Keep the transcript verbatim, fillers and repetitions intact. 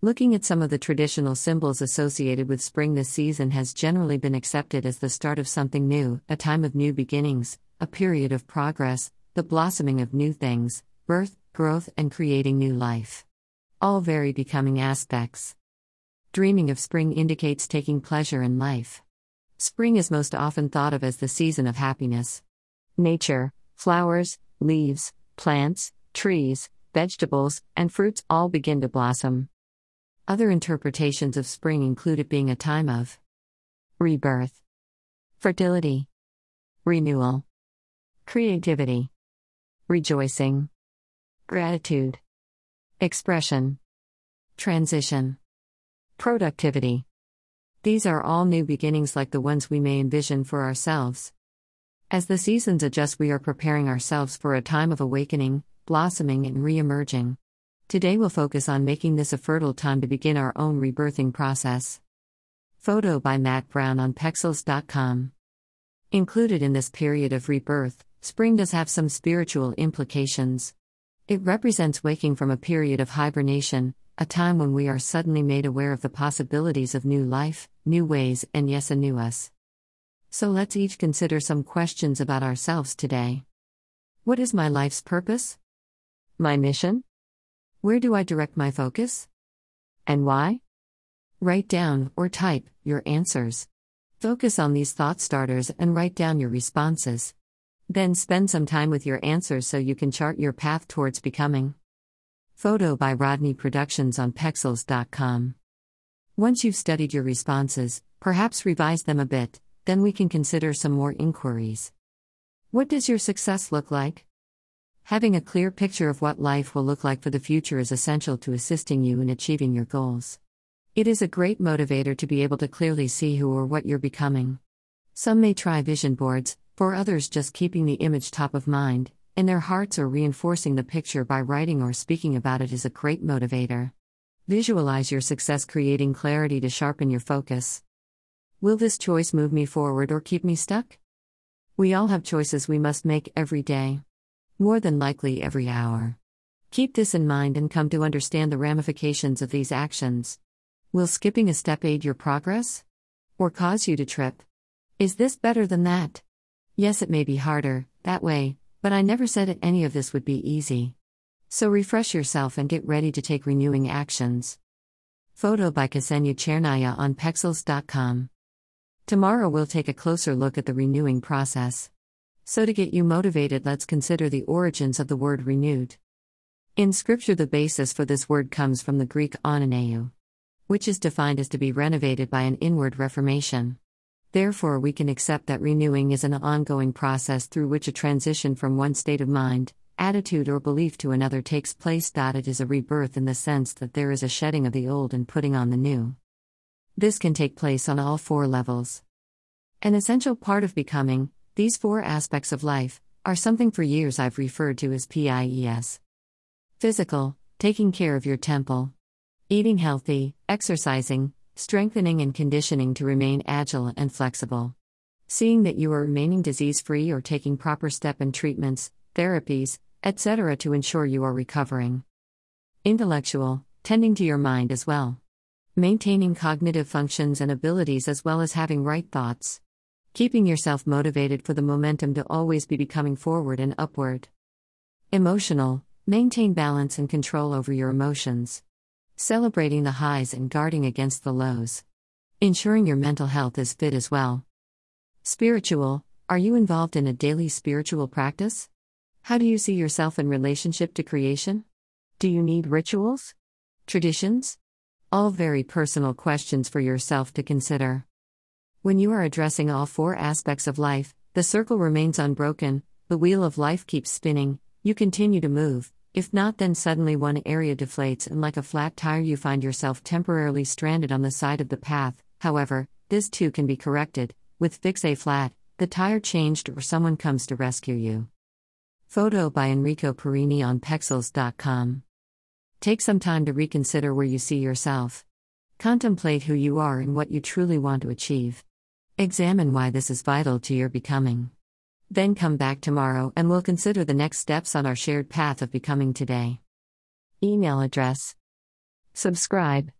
Looking at some of the traditional symbols associated with spring, this season has generally been accepted as the start of something new, a time of new beginnings, a period of progress, the blossoming of new things, birth, growth, and creating new life. All very becoming aspects. Dreaming of spring indicates taking pleasure in life. Spring is most often thought of as the season of happiness. Nature, flowers, leaves, plants, trees, vegetables, and fruits all begin to blossom. Other interpretations of spring include it being a time of rebirth, fertility, renewal, creativity, rejoicing, gratitude, expression, transition, productivity. These are all new beginnings like the ones we may envision for ourselves. As the seasons adjust, we are preparing ourselves for a time of awakening, blossoming, and re-emerging. Today we'll focus on making this a fertile time to begin our own rebirthing process. Photo by Matt Brown on Pexels dot com. Included in this period of rebirth, spring does have some spiritual implications. It represents waking from a period of hibernation, a time when we are suddenly made aware of the possibilities of new life, new ways, and yes, a new us. So let's each consider some questions about ourselves today. What is my life's purpose? My mission? Where do I direct my focus? And why? Write down or type your answers. Focus on these thought starters and write down your responses. Then spend some time with your answers so you can chart your path towards becoming. Photo by Rodney Productions on Pexels dot com. Once you've studied your responses, perhaps revise them a bit, then we can consider some more inquiries. What does your success look like? Having a clear picture of what life will look like for the future is essential to assisting you in achieving your goals. It is a great motivator to be able to clearly see who or what you're becoming. Some may try vision boards, for others just keeping the image top of mind, in their hearts, or reinforcing the picture by writing or speaking about it is a great motivator. Visualize your success, creating clarity to sharpen your focus. Will this choice move me forward or keep me stuck? We all have choices we must make every day. More than likely every hour. Keep this in mind and come to understand the ramifications of these actions. Will skipping a step aid your progress? Or cause you to trip? Is this better than that? Yes, it may be harder that way, but I never said that any of this would be easy. So refresh yourself and get ready to take renewing actions. Photo by Ksenia Chernaya on Pexels dot com. Tomorrow we'll take a closer look at the renewing process. So to get you motivated, let's consider the origins of the word renewed. In scripture, the basis for this word comes from the Greek ananeu, which is defined as to be renovated by an inward reformation. Therefore, we can accept that renewing is an ongoing process through which a transition from one state of mind, attitude, or belief to another takes place. It is a rebirth in the sense that there is a shedding of the old and putting on the new. This can take place on all four levels. An essential part of becoming, these four aspects of life, are something for years I've referred to as P I E S. Physical, taking care of your temple. Eating healthy, exercising, strengthening and conditioning to remain agile and flexible. Seeing that you are remaining disease-free or taking proper step and treatments, therapies, et cetera to ensure you are recovering. Intellectual, tending to your mind as well. Maintaining cognitive functions and abilities as well as having right thoughts. Keeping yourself motivated for the momentum to always be becoming forward and upward. Emotional, maintain balance and control over your emotions. Celebrating the highs and guarding against the lows. Ensuring your mental health is fit as well. Spiritual, are you involved in a daily spiritual practice? How do you see yourself in relationship to creation? Do you need rituals? Traditions? All very personal questions for yourself to consider. When you are addressing all four aspects of life, the circle remains unbroken, the wheel of life keeps spinning, you continue to move. If not, then suddenly one area deflates and like a flat tire you find yourself temporarily stranded on the side of the path. However, this too can be corrected, with fix-a-flat, the tire changed or someone comes to rescue you. Photo by Enrico Perini on Pexels dot com. Take some time to reconsider where you see yourself. Contemplate who you are and what you truly want to achieve. Examine why this is vital to your becoming. Then come back tomorrow and we'll consider the next steps on our shared path of becoming today. Email address: Subscribe.